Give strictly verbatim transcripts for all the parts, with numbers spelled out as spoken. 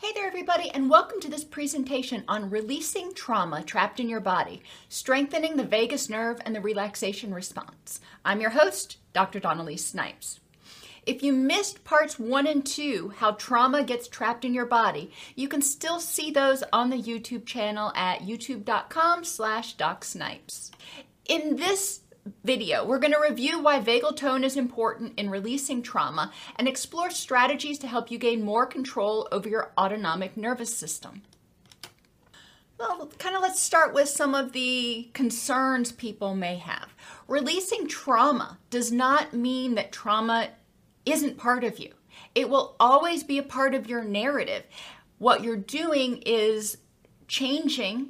Hey there, everybody, and welcome to this presentation on releasing trauma trapped in your body, strengthening the vagus nerve and the relaxation response. I'm your host, Doctor Donnelly Snipes. If you missed parts one and two, how trauma gets trapped in your body, you can still see those on the YouTube channel at youtube.com slash docsnipes. In this video, we're going to review why vagal tone is important in releasing trauma and explore strategies to help you gain more control over your autonomic nervous system. Well, kind of let's start with some of the concerns people may have. Releasing trauma does not mean that trauma isn't part of you. It will always be a part of your narrative. What you're doing is changing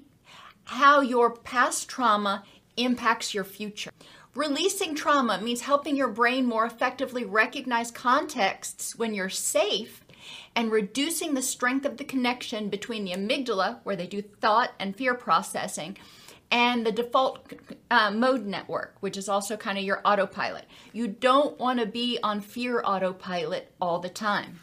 how your past trauma impacts your future. Releasing trauma means helping your brain more effectively recognize contexts when you're safe and reducing the strength of the connection between the amygdala, where they do thought and fear processing, and the default uh, mode network, which is also kind of your autopilot. You don't want to be on fear autopilot all the time.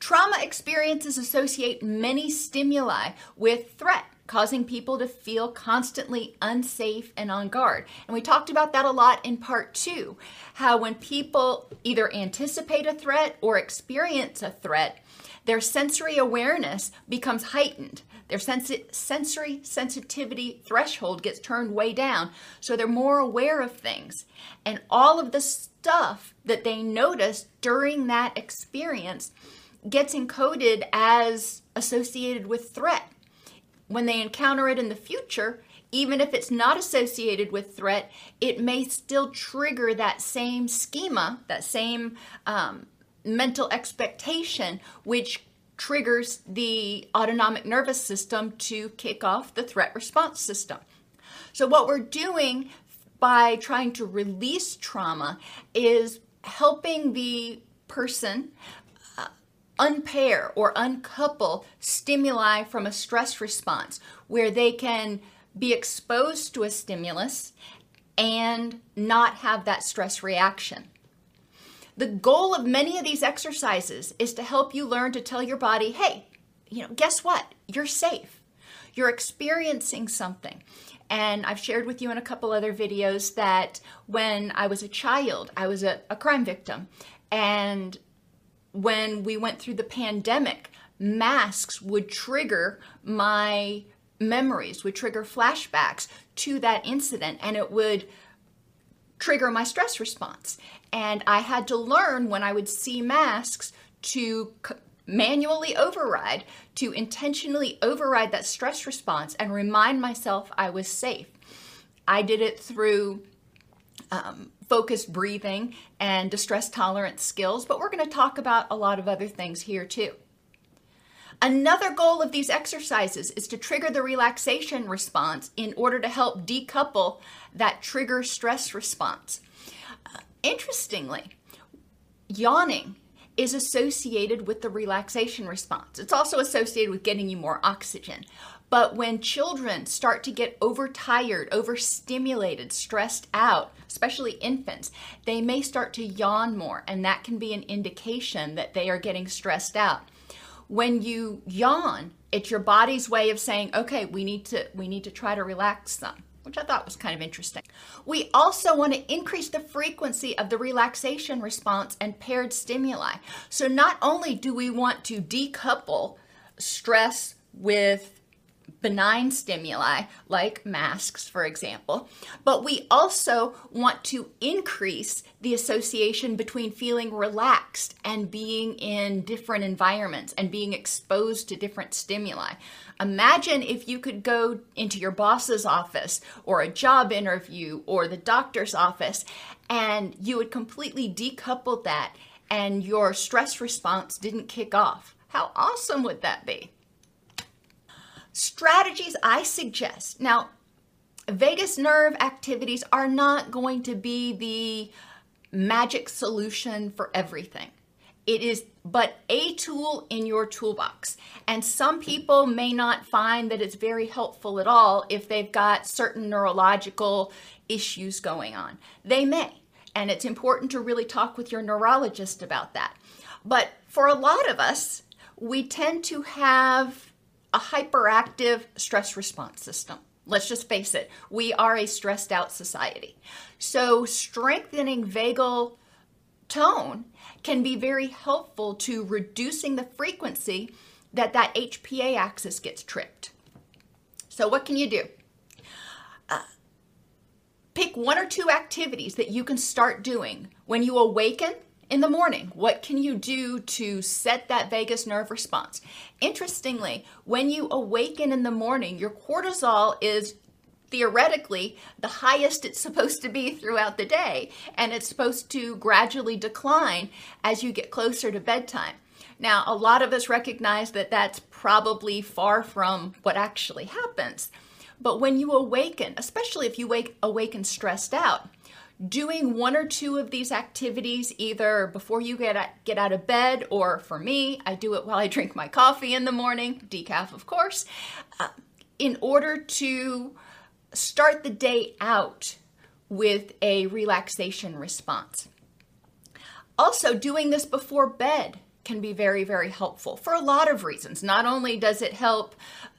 Trauma experiences associate many stimuli with threat, causing people to feel constantly unsafe and on guard. And we talked about that a lot in part two, how when people either anticipate a threat or experience a threat, their sensory awareness becomes heightened. Their sensi- sensory sensitivity threshold gets turned way down, so they're more aware of things. And all of the stuff that they notice during that experience gets encoded as associated with threat. When they encounter it in the future, even if it's not associated with threat, it may still trigger that same schema, that same um, mental expectation, which triggers the autonomic nervous system to kick off the threat response system. So what we're doing by trying to release trauma is helping the person unpair or uncouple stimuli from a stress response, where they can be exposed to a stimulus and not have that stress reaction. The goal of many of these exercises is to help you learn to tell your body, hey, you know, guess what? You're safe. You're experiencing something. And I've shared with you in a couple other videos that when I was a child, I was a, a crime victim, and when we went through the pandemic, masks would trigger my memories, would trigger flashbacks to that incident, and it would trigger my stress response. And I had to learn, when I would see masks, to manually override, to intentionally override that stress response and remind myself I was safe. I did it through Um, focused breathing and distress tolerance skills, but we're going to talk about a lot of other things here too. Another goal of these exercises is to trigger the relaxation response in order to help decouple that trigger stress response. Uh, interestingly, yawning is associated with the relaxation response. It's also associated with getting you more oxygen. But when children start to get overtired, overstimulated, stressed out, especially infants, they may start to yawn more, and that can be an indication that they are getting stressed out. When you yawn, it's your body's way of saying, okay, we need to we need to try to relax some. which I thought was kind of interesting. We also want to increase the frequency of the relaxation response and paired stimuli. So not only do we want to decouple stress with benign stimuli, like masks, for example, but we also want to increase the association between feeling relaxed and being in different environments and being exposed to different stimuli. Imagine if you could go into your boss's office or a job interview or the doctor's office, and you would completely decouple that and your stress response didn't kick off. How awesome would that be? Strategies I suggest. Now, vagus nerve activities are not going to be the magic solution for everything. It is but a tool in your toolbox. And some people may not find that it's very helpful at all if they've got certain neurological issues going on. They may, and it's important to really talk with your neurologist about that. But for a lot of us, we tend to have a hyperactive stress response system. Let's just face it, we are a stressed out society. So strengthening vagal tone can be very helpful to reducing the frequency that that H P A axis gets tripped. So what can you do? Uh, pick one or two activities that you can start doing when you awaken in the morning. What can you do to set that vagus nerve response? Interestingly, when you awaken in the morning, your cortisol is theoretically the highest it's supposed to be throughout the day, and it's supposed to gradually decline as you get closer to bedtime. Now, a lot of us recognize that that's probably far from what actually happens, but when you awaken, especially if you wake, awaken stressed out, doing one or two of these activities either before you get out, get out of bed, or for me, I do it while I drink my coffee in the morning, decaf of course, uh, in order to start the day out with a relaxation response. Also, doing this before bed can be very, very helpful for a lot of reasons. Not only does it help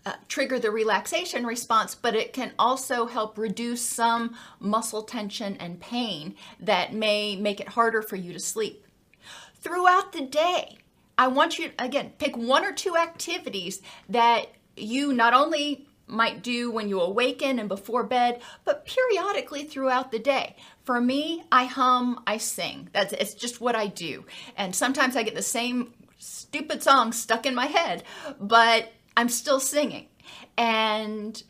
uh, trigger the relaxation response, but it can also help reduce some muscle tension and pain that may make it harder for you to sleep. Throughout the day, I want you to, again, pick one or two activities that you not only might do when you awaken and before bed, but periodically throughout the day. For me, I hum, I sing. That's it's just what I do. And sometimes I get the same stupid song stuck in my head, but I'm still singing. And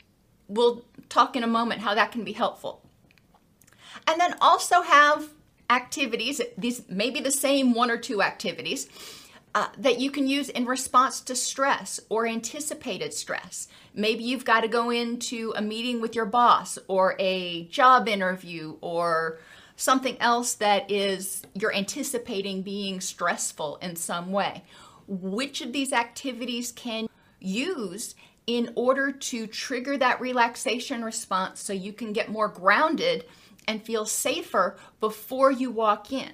we'll talk in a moment how that can be helpful. And then also have activities, these maybe the same one or two activities, Uh, that you can use in response to stress or anticipated stress. Maybe you've got to go into a meeting with your boss or a job interview or something else that is you're anticipating being stressful in some way. Which of these activities can you use in order to trigger that relaxation response so you can get more grounded and feel safer before you walk in?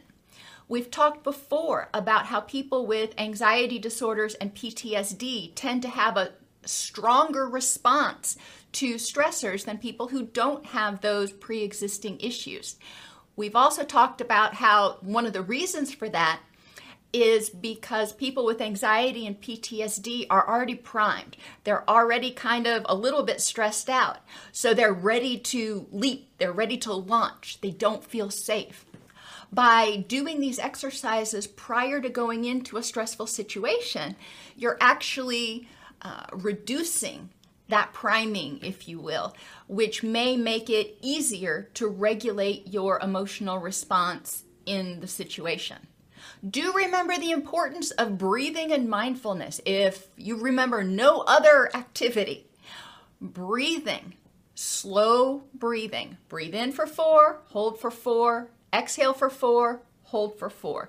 We've talked before about how people with anxiety disorders and P T S D tend to have a stronger response to stressors than people who don't have those pre-existing issues. We've also talked about how one of the reasons for that is because people with anxiety and P T S D are already primed. They're already kind of a little bit stressed out. So they're ready to leap. They're ready to launch. They don't feel safe. By doing these exercises prior to going into a stressful situation, you're actually uh, reducing that priming, if you will, which may make it easier to regulate your emotional response in the situation. Do remember the importance of breathing and mindfulness. If you remember no other activity, breathing, slow breathing. Breathe in for four, hold for four, exhale for four, hold for four.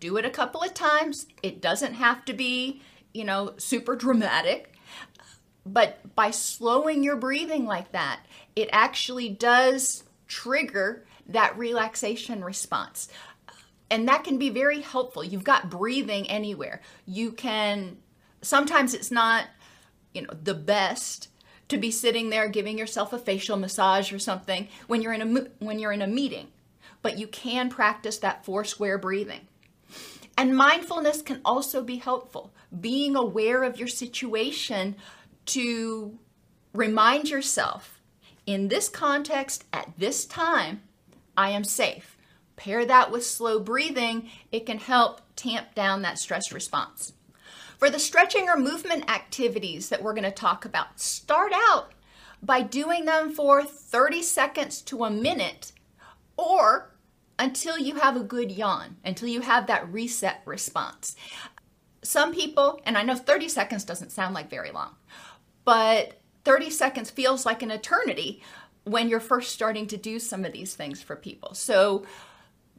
Do it a couple of times. It doesn't have to be, you know, super dramatic, but by slowing your breathing like that, it actually does trigger that relaxation response. And that can be very helpful. You've got breathing anywhere. You can, sometimes it's not, you know, the best to be sitting there giving yourself a facial massage or something when you're in a, when you're in a meeting. But you can practice that four square breathing. And mindfulness can also be helpful. Being aware of your situation to remind yourself, in this context, at this time, I am safe. Pair that with slow breathing, it can help tamp down that stress response. For the stretching or movement activities that we're going to talk about, start out by doing them for thirty seconds to a minute, or until you have a good yawn, until you have that reset response. Some people, and I know thirty seconds doesn't sound like very long, but thirty seconds feels like an eternity when you're first starting to do some of these things for people. So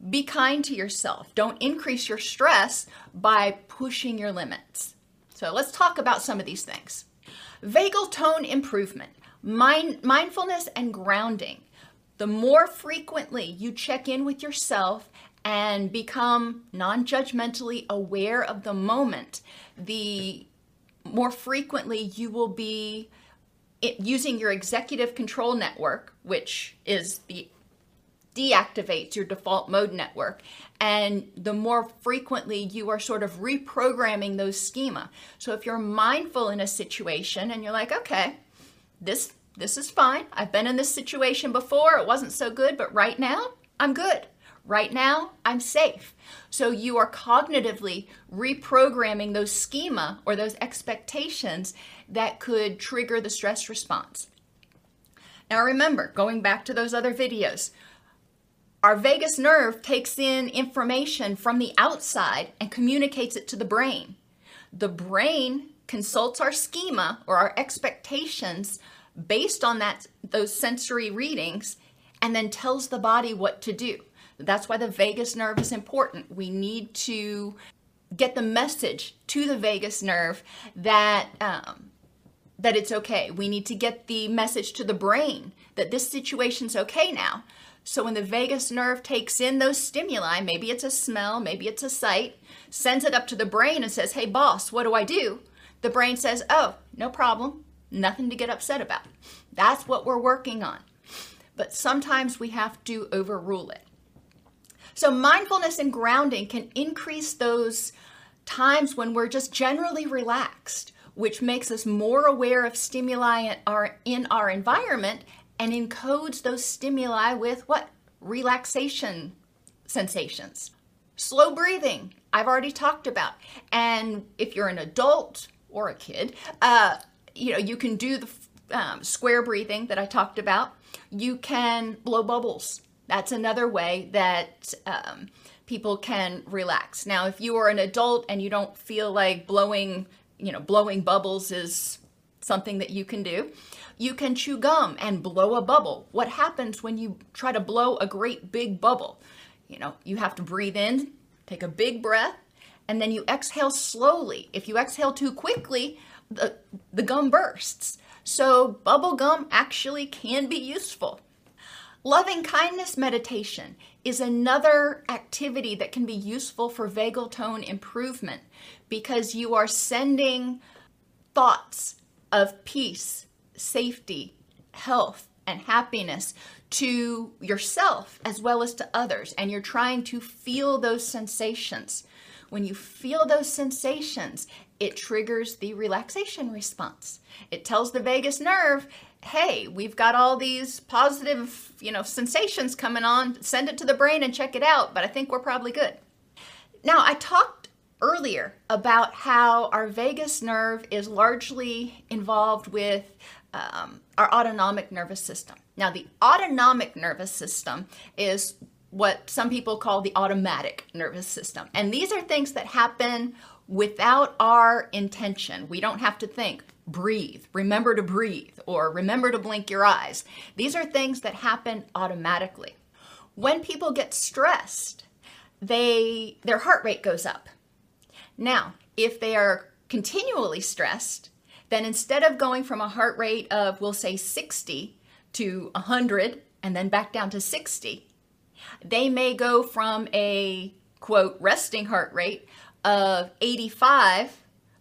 be kind to yourself. Don't increase your stress by pushing your limits. So let's talk about some of these things. Vagal tone improvement, mind, mindfulness and grounding. The more frequently you check in with yourself and become non-judgmentally aware of the moment, the more frequently you will be using your executive control network, which is the deactivates your default mode network, and the more frequently you are sort of reprogramming those schema. So if you're mindful in a situation and you're like, okay, this This is fine. I've been in this situation before. It wasn't so good, but right now I'm good. Right now I'm safe. So you are cognitively reprogramming those schema or those expectations that could trigger the stress response. Now remember, going back to those other videos, our vagus nerve takes in information from the outside and communicates it to the brain. The brain consults our schema or our expectations based on that, those sensory readings, and then tells the body what to do. That's why the vagus nerve is important. We need to get the message to the vagus nerve that, um, that it's okay. We need to get the message to the brain that this situation's okay now. So when the vagus nerve takes in those stimuli, maybe it's a smell, maybe it's a sight, sends it up to the brain and says, hey boss, what do I do? The brain says, oh, no problem. Nothing to get upset about. That's what we're working on. But sometimes we have to overrule it. So mindfulness and grounding can increase those times when we're just generally relaxed, which makes us more aware of stimuli in our environment and encodes those stimuli with what? Relaxation sensations. Slow breathing, I've already talked about. And if you're an adult or a kid, uh, you know, you can do the um, square breathing that I talked about. You can blow bubbles. That's another way that um, people can relax. Now, if you are an adult and you don't feel like blowing, you know, blowing bubbles is something that you can do, you can chew gum and blow a bubble. What happens when you try to blow a great big bubble? You know, you have to breathe in, take a big breath, and then you exhale slowly. If you exhale too quickly, The, the gum bursts. So bubble gum actually can be useful. Loving kindness meditation is another activity that can be useful for vagal tone improvement, because you are sending thoughts of peace, safety, health, and happiness to yourself as well as to others, and you're trying to feel those sensations. When you feel those sensations, it triggers the relaxation response. It tells the vagus nerve, hey, we've got all these positive, you know, sensations coming on, send it to the brain and check it out, but I think we're probably good. Now, I talked earlier about how our vagus nerve is largely involved with um, our autonomic nervous system. Now, the autonomic nervous system is what some people call the automatic nervous system. And these are things that happen without our intention. We don't have to think, breathe, remember to breathe, or remember to blink your eyes. These are things that happen automatically. When people get stressed, they, their heart rate goes up. Now, if they are continually stressed, then instead of going from a heart rate of, we'll say sixty to one hundred, and then back down to sixty, they may go from a, quote, resting heart rate of eighty-five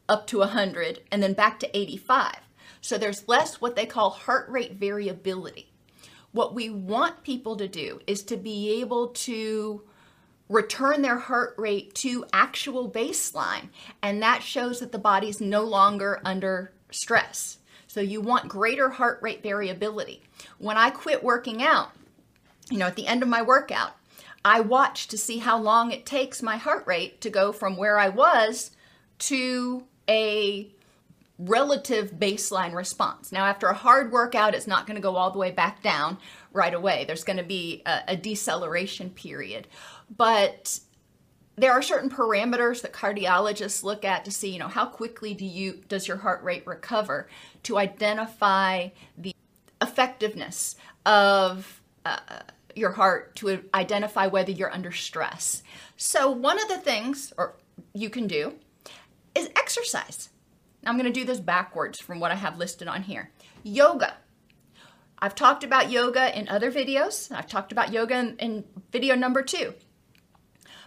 up to one hundred and then back to eighty-five. So there's less what they call heart rate variability. What we want people to do is to be able to return their heart rate to actual baseline, and that shows that the body's no longer under stress. So you want greater heart rate variability. When I quit working out, you know, at the end of my workout, I watch to see how long it takes my heart rate to go from where I was to a relative baseline response. Now, after a hard workout, it's not going to go all the way back down right away. There's going to be a, a deceleration period. But there are certain parameters that cardiologists look at to see, you know, how quickly do you does your heart rate recover, to identify the effectiveness of uh, your heart, to identify whether you're under stress. So one of the things or you can do is exercise. I'm going to do this backwards from what I have listed on here. Yoga. I've talked about yoga in other videos. I've talked about yoga in, in video number two.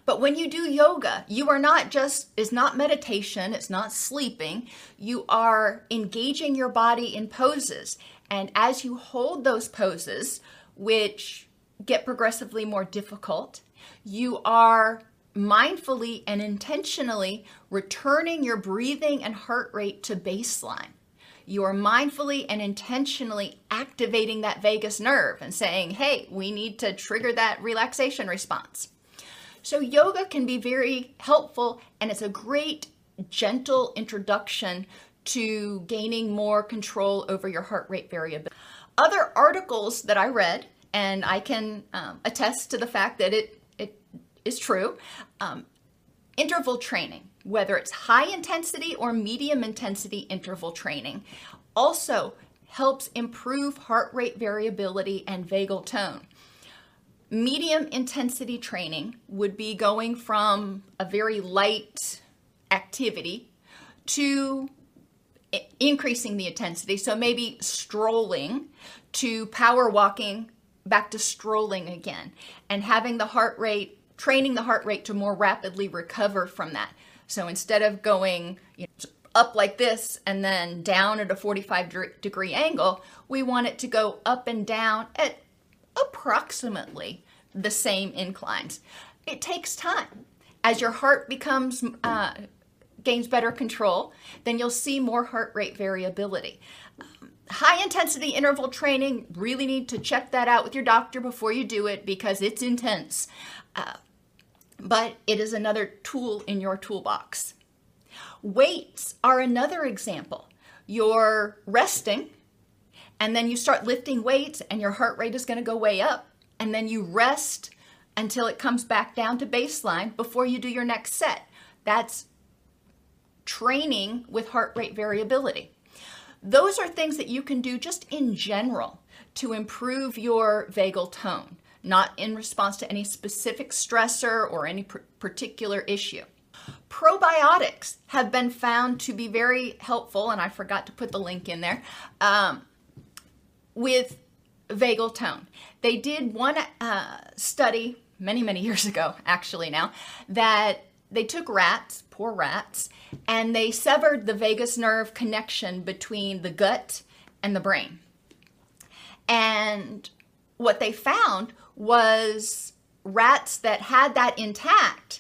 But when you do yoga, you are not just, it's not meditation, it's not sleeping. You are engaging your body in poses. And as you hold those poses, which get progressively more difficult, you are mindfully and intentionally returning your breathing and heart rate to baseline. You are mindfully and intentionally activating that vagus nerve and saying, hey, we need to trigger that relaxation response. So yoga can be very helpful, and it's a great gentle introduction to gaining more control over your heart rate variability. Other articles that I read, and I can um, attest to the fact that it is true. Um, interval training, whether it's high intensity or medium intensity interval training, also helps improve heart rate variability and vagal tone. Medium intensity training would be going from a very light activity to increasing the intensity. So maybe strolling to power walking, back to strolling again, and having the heart rate training the heart rate to more rapidly recover from that. So instead of going, you know, up like this and then down at a forty-five degree angle, we want it to go up and down at approximately the same inclines. It takes time. As your heart becomes, uh, gains better control, then you'll see more heart rate variability. Um, High intensity interval training, really need to check that out with your doctor before you do it, because it's intense. Uh, but it is another tool in your toolbox. Weights are another example. You're resting, and then you start lifting weights, and your heart rate is going to go way up, and then you rest until it comes back down to baseline before you do your next set. That's training with heart rate variability. Those are things that you can do just in general to improve your vagal tone, not in response to any specific stressor or any particular issue. Probiotics have been found to be very helpful, and I forgot to put the link in there, um, with vagal tone. They did one uh, study many, many years ago, actually now, that they took rats, poor rats, and they severed the vagus nerve connection between the gut and the brain. And what they found was rats that had that intact,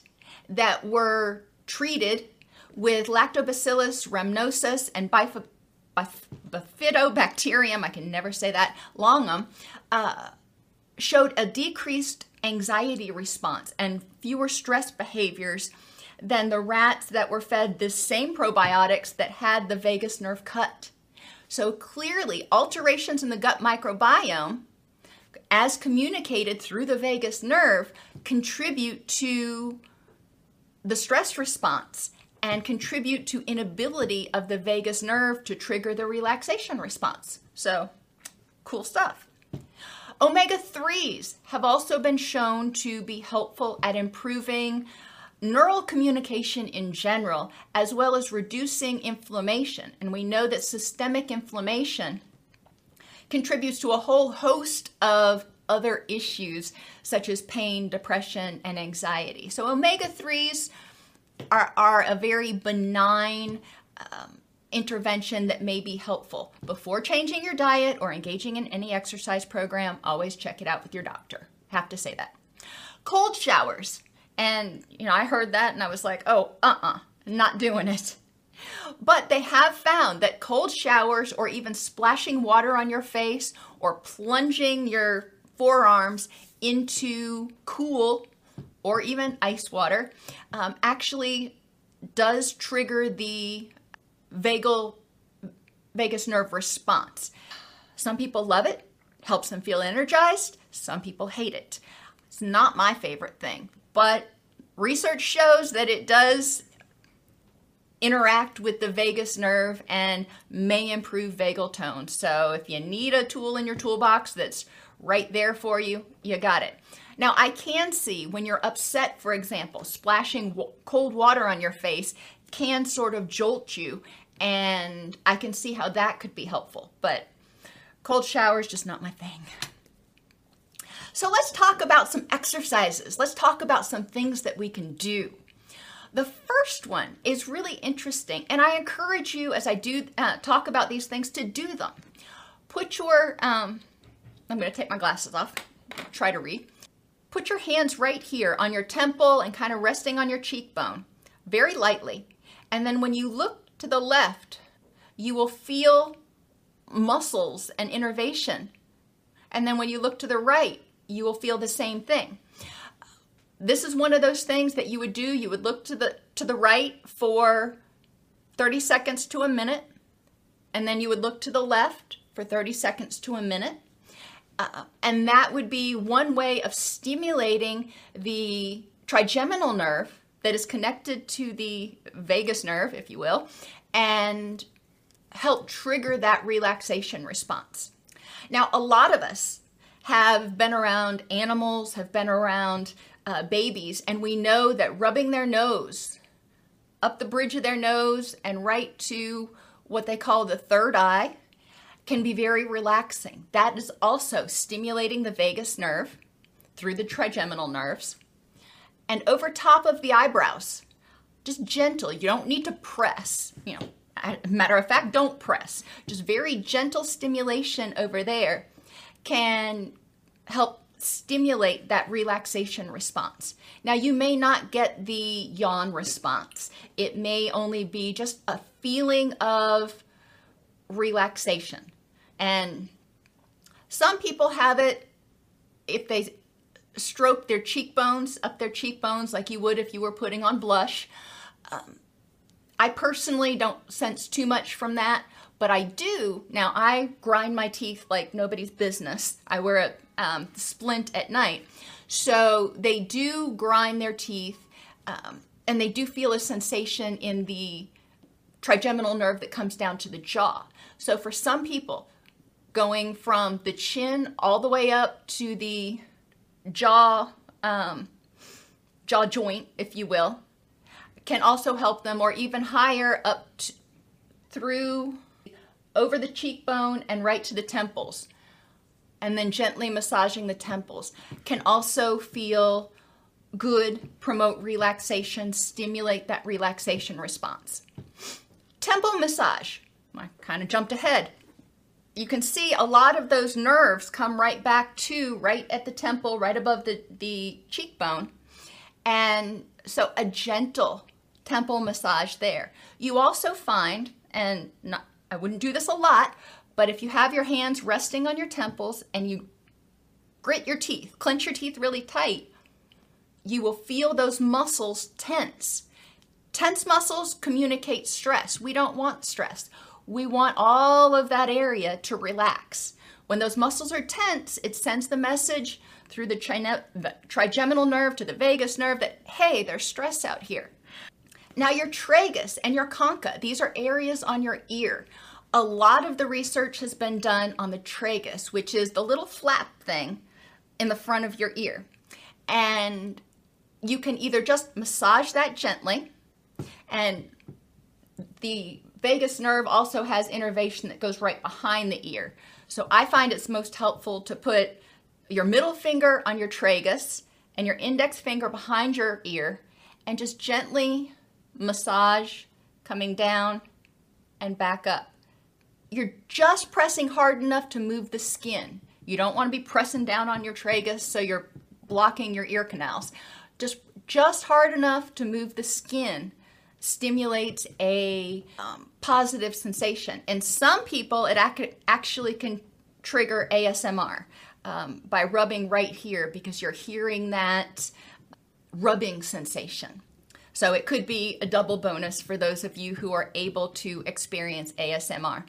that were treated with lactobacillus rhamnosus and bif bif bifidobacterium, I can never say that, longum, uh, showed a decreased anxiety response and fewer stress behaviors than the rats that were fed this same probiotics that had the vagus nerve cut. So clearly, alterations in the gut microbiome, as communicated through the vagus nerve, contribute to the stress response and contribute to inability of the vagus nerve to trigger the relaxation response. So, cool stuff. omega threes have also been shown to be helpful at improving neural communication in general, as well as reducing inflammation. And we know that systemic inflammation contributes to a whole host of other issues, such as pain, depression, and anxiety. So omega threes are, are a very benign um, intervention that may be helpful. Before changing your diet or engaging in any exercise program, always check it out with your doctor. Have to say that. Cold showers. And, you know, I heard that and I was like, oh, uh-uh, not doing it. But they have found that cold showers or even splashing water on your face or plunging your forearms into cool or even ice water um, actually does trigger the vagal, vagus nerve response. Some people love it, helps them feel energized. Some people hate it. It's not my favorite thing, but research shows that it does interact with the vagus nerve and may improve vagal tone. So if you need a tool in your toolbox that's right there for you, you got it. Now, I can see when you're upset, for example, splashing w- cold water on your face can sort of jolt you, and I can see how that could be helpful, but cold showers, just not my thing. So let's talk about some exercises. Let's talk about some things that we can do. The first one is really interesting, and I encourage you as I do uh, talk about these things to do them. Put your, um, I'm going to take my glasses off, try to read. Put your hands right here on your temple and kind of resting on your cheekbone, very lightly. And then when you look to the left, you will feel muscles and innervation. And then when you look to the right, you will feel the same thing. This is one of those things that you would do. You would look to the, to the right for thirty seconds to a minute, and then you would look to the left for thirty seconds to a minute. Uh, and that would be one way of stimulating the trigeminal nerve that is connected to the vagus nerve, if you will, and help trigger that relaxation response. Now, a lot of us have been around animals, have been around uh, babies, and we know that rubbing their nose, up the bridge of their nose and right to what they call the third eye, can be very relaxing. That is also stimulating the vagus nerve through the trigeminal nerves. And over top of the eyebrows, just gentle. You don't need to press. You know, matter of fact, don't press. Just very gentle stimulation over there can help stimulate that relaxation response. Now, you may not get the yawn response. It may only be just a feeling of relaxation. And some people have it if they stroke their cheekbones, up their cheekbones, like you would if you were putting on blush. Um, I personally don't sense too much from that, but I do. Now, I grind my teeth like nobody's business. I wear a um, splint at night. So they do grind their teeth, um, and they do feel a sensation in the trigeminal nerve that comes down to the jaw. So for some people, going from the chin all the way up to the jaw, um, jaw joint, if you will, can also help them, or even higher up to, through, over the cheekbone and right to the temples, and then gently massaging the temples can also feel good, promote relaxation, stimulate that relaxation response. Temple massage. I kind of jumped ahead. You can see a lot of those nerves come right back to right at the temple, right above the, the cheekbone. And so a gentle temple massage there. You also find, and not, I wouldn't do this a lot, but if you have your hands resting on your temples and you grit your teeth, clench your teeth really tight, you will feel those muscles tense. Tense muscles communicate stress. We don't want stress. We want all of that area to relax. When those muscles are tense, it sends the message through the, trine- the trigeminal nerve to the vagus nerve that, hey, there's stress out here. Now, your tragus and your concha, these are areas on your ear. A lot of the research has been done on the tragus, which is the little flap thing in the front of your ear. And you can either just massage that gently. And the vagus nerve also has innervation that goes right behind the ear. So I find it's most helpful to put your middle finger on your tragus and your index finger behind your ear and just gently massage coming down and back up. You're just pressing hard enough to move the skin. You don't want to be pressing down on your tragus so you're blocking your ear canals. Just, just hard enough to move the skin stimulates a um, positive sensation. In some people, it ac actually can trigger A S M R um, by rubbing right here because you're hearing that rubbing sensation. So it could be a double bonus for those of you who are able to experience A S M R.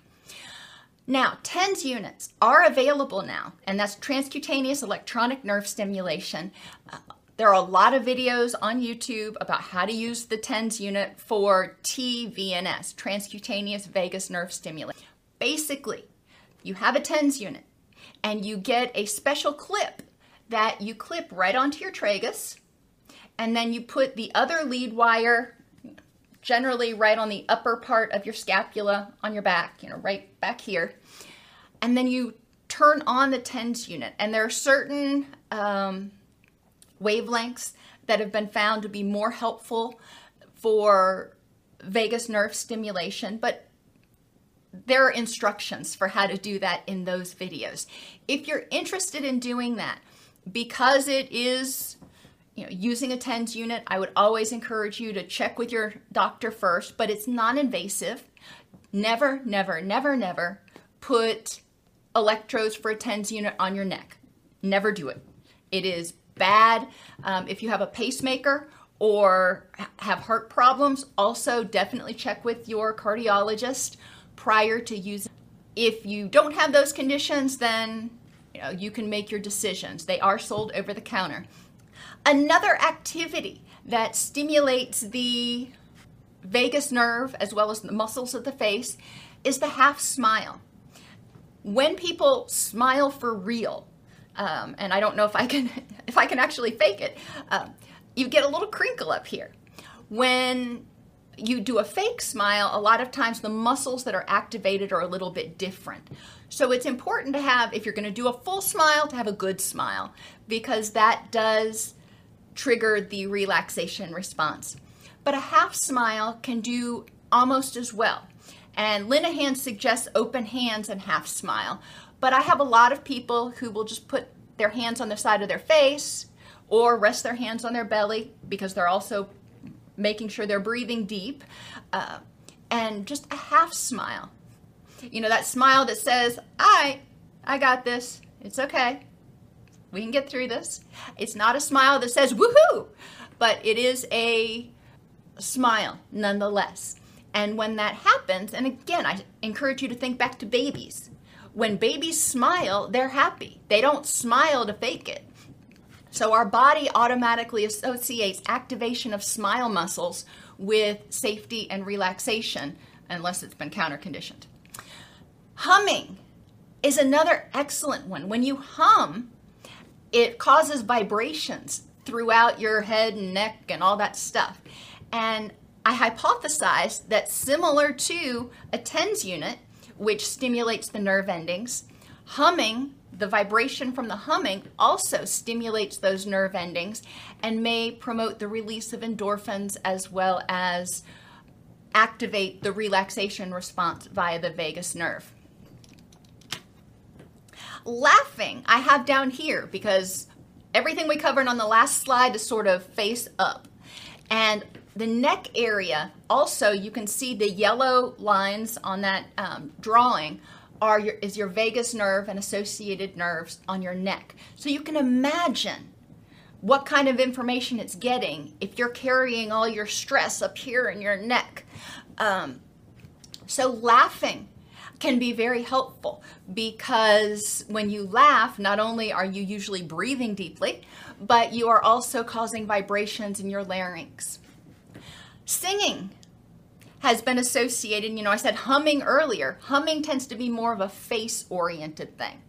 Now, TENS units are available now, and that's transcutaneous electronic nerve stimulation. Uh, there are a lot of videos on YouTube about how to use the TENS unit for T V N S, transcutaneous vagus nerve stimulation. Basically, you have a TENS unit, and you get a special clip that you clip right onto your tragus, and then you put the other lead wire generally right on the upper part of your scapula on your back, you know, right back here. And then you turn on the TENS unit. And there are certain um, wavelengths that have been found to be more helpful for vagus nerve stimulation, but there are instructions for how to do that in those videos. If you're interested in doing that, because it is you know, using a TENS unit, I would always encourage you to check with your doctor first, but it's non-invasive. Never, never, never, never put electrodes for a TENS unit on your neck. Never do it. It is bad. Um, if you have a pacemaker or have heart problems, also definitely check with your cardiologist prior to using. If you don't have those conditions, then you know, you can make your decisions. They are sold over the counter. Another activity that stimulates the vagus nerve as well as the muscles of the face is the half smile. When people smile for real, um, and I don't know if I can if I can actually fake it, uh, you get a little crinkle up here. When you do a fake smile, a lot of times the muscles that are activated are a little bit different. So it's important to have, if you're going to do a full smile, to have a good smile, because that does trigger the relaxation response. But a half smile can do almost as well. And Linehan suggests open hands and half smile. But I have a lot of people who will just put their hands on the side of their face or rest their hands on their belly because they're also making sure they're breathing deep, uh, and just a half smile. You know, that smile that says, all right, I got this, it's okay, we can get through this. It's not a smile that says, woohoo, but it is a smile nonetheless. And when that happens, and again, I encourage you to think back to babies. When babies smile, they're happy. They don't smile to fake it. So our body automatically associates activation of smile muscles with safety and relaxation, unless it's been counter-conditioned. Humming is another excellent one. When you hum, it causes vibrations throughout your head and neck and all that stuff. And I hypothesized that similar to a TENS unit, which stimulates the nerve endings, humming, the vibration from the humming also stimulates those nerve endings and may promote the release of endorphins as well as activate the relaxation response via the vagus nerve. Laughing, I have down here because everything we covered on the last slide is sort of face up. And the neck area, also you can see the yellow lines on that um, drawing Are your, is your vagus nerve and associated nerves on your neck. So you can imagine what kind of information it's getting if you're carrying all your stress up here in your neck. Um, so laughing can be very helpful because when you laugh, not only are you usually breathing deeply, but you are also causing vibrations in your larynx. Singing has been associated, you know, I said humming earlier. Humming tends to be more of a face-oriented thing.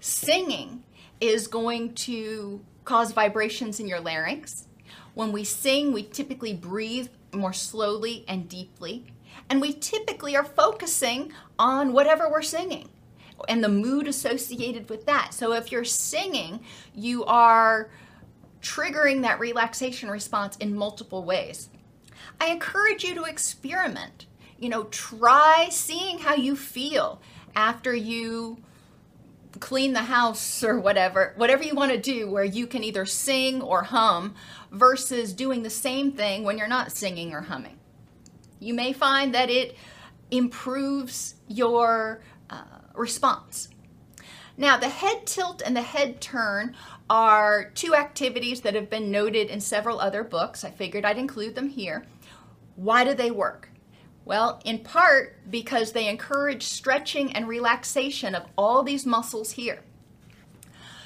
Singing is going to cause vibrations in your larynx. When we sing, we typically breathe more slowly and deeply, and we typically are focusing on whatever we're singing and the mood associated with that. So if you're singing, you are triggering that relaxation response in multiple ways. I encourage you to experiment. you know, try seeing how you feel after you clean the house or whatever, whatever you want to do where you can either sing or hum versus doing the same thing when you're not singing or humming. You may find that it improves your uh, response. Now, the head tilt and the head turn are two activities that have been noted in several other books. I figured I'd include them here. Why do they work? Well, in part because they encourage stretching and relaxation of all these muscles here.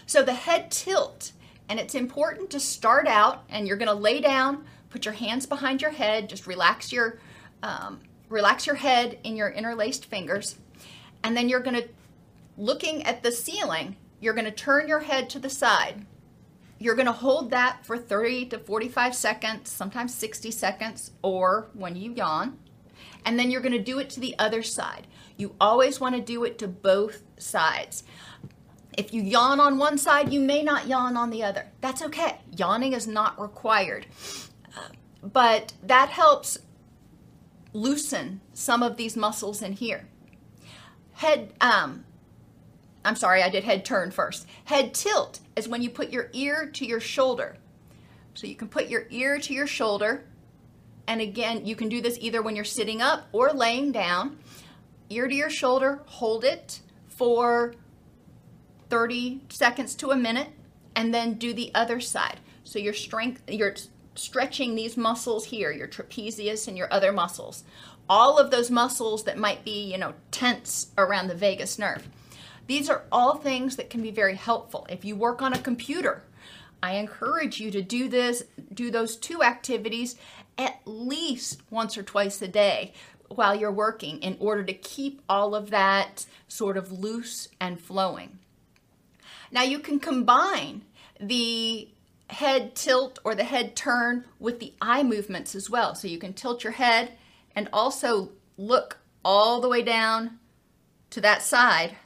So the head tilt, and it's important to start out, and you're gonna lay down, put your hands behind your head, just relax your, um, relax your head in your interlaced fingers, and then you're gonna, looking at the ceiling, you're gonna turn your head to the side. You're gonna hold that for thirty to forty-five seconds, sometimes sixty seconds, or when you yawn. And then you're going to do it to the other side. You always want to do it to both sides. If you yawn on one side, you may not yawn on the other. That's okay. Yawning is not required. But that helps loosen some of these muscles in here. Head, um, I'm sorry, I did head turn first. Head tilt is when you put your ear to your shoulder. So you can put your ear to your shoulder. And again, you can do this either when you're sitting up or laying down, ear to your shoulder, hold it for thirty seconds to a minute, and then do the other side. So you're, strength, you're stretching these muscles here, your trapezius and your other muscles, all of those muscles that might be, you know, tense around the vagus nerve. These are all things that can be very helpful. If you work on a computer, I encourage you to do this, do those two activities at least once or twice a day while you're working in order to keep all of that sort of loose and flowing. Now you can combine the head tilt or the head turn with the eye movements as well. So you can tilt your head and also look all the way down to that side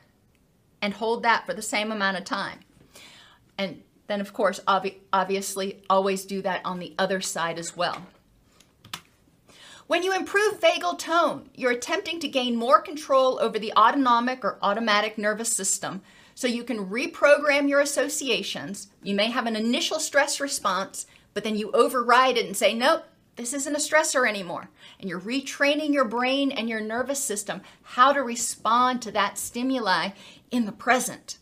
and hold that for the same amount of time. And then of course, obvi- obviously always do that on the other side as well. When you improve vagal tone, you're attempting to gain more control over the autonomic or automatic nervous system so you can reprogram your associations. You may have an initial stress response, but then you override it and say, nope, this isn't a stressor anymore. And you're retraining your brain and your nervous system how to respond to that stimuli in the present.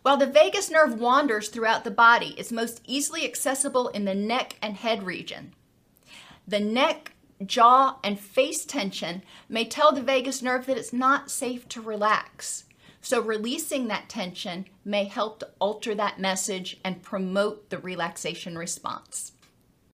While the vagus nerve wanders throughout the body, it's most easily accessible in the neck and head region. The neck, jaw and face tension may tell the vagus nerve that it's not safe to relax. So releasing that tension may help to alter that message and promote the relaxation response.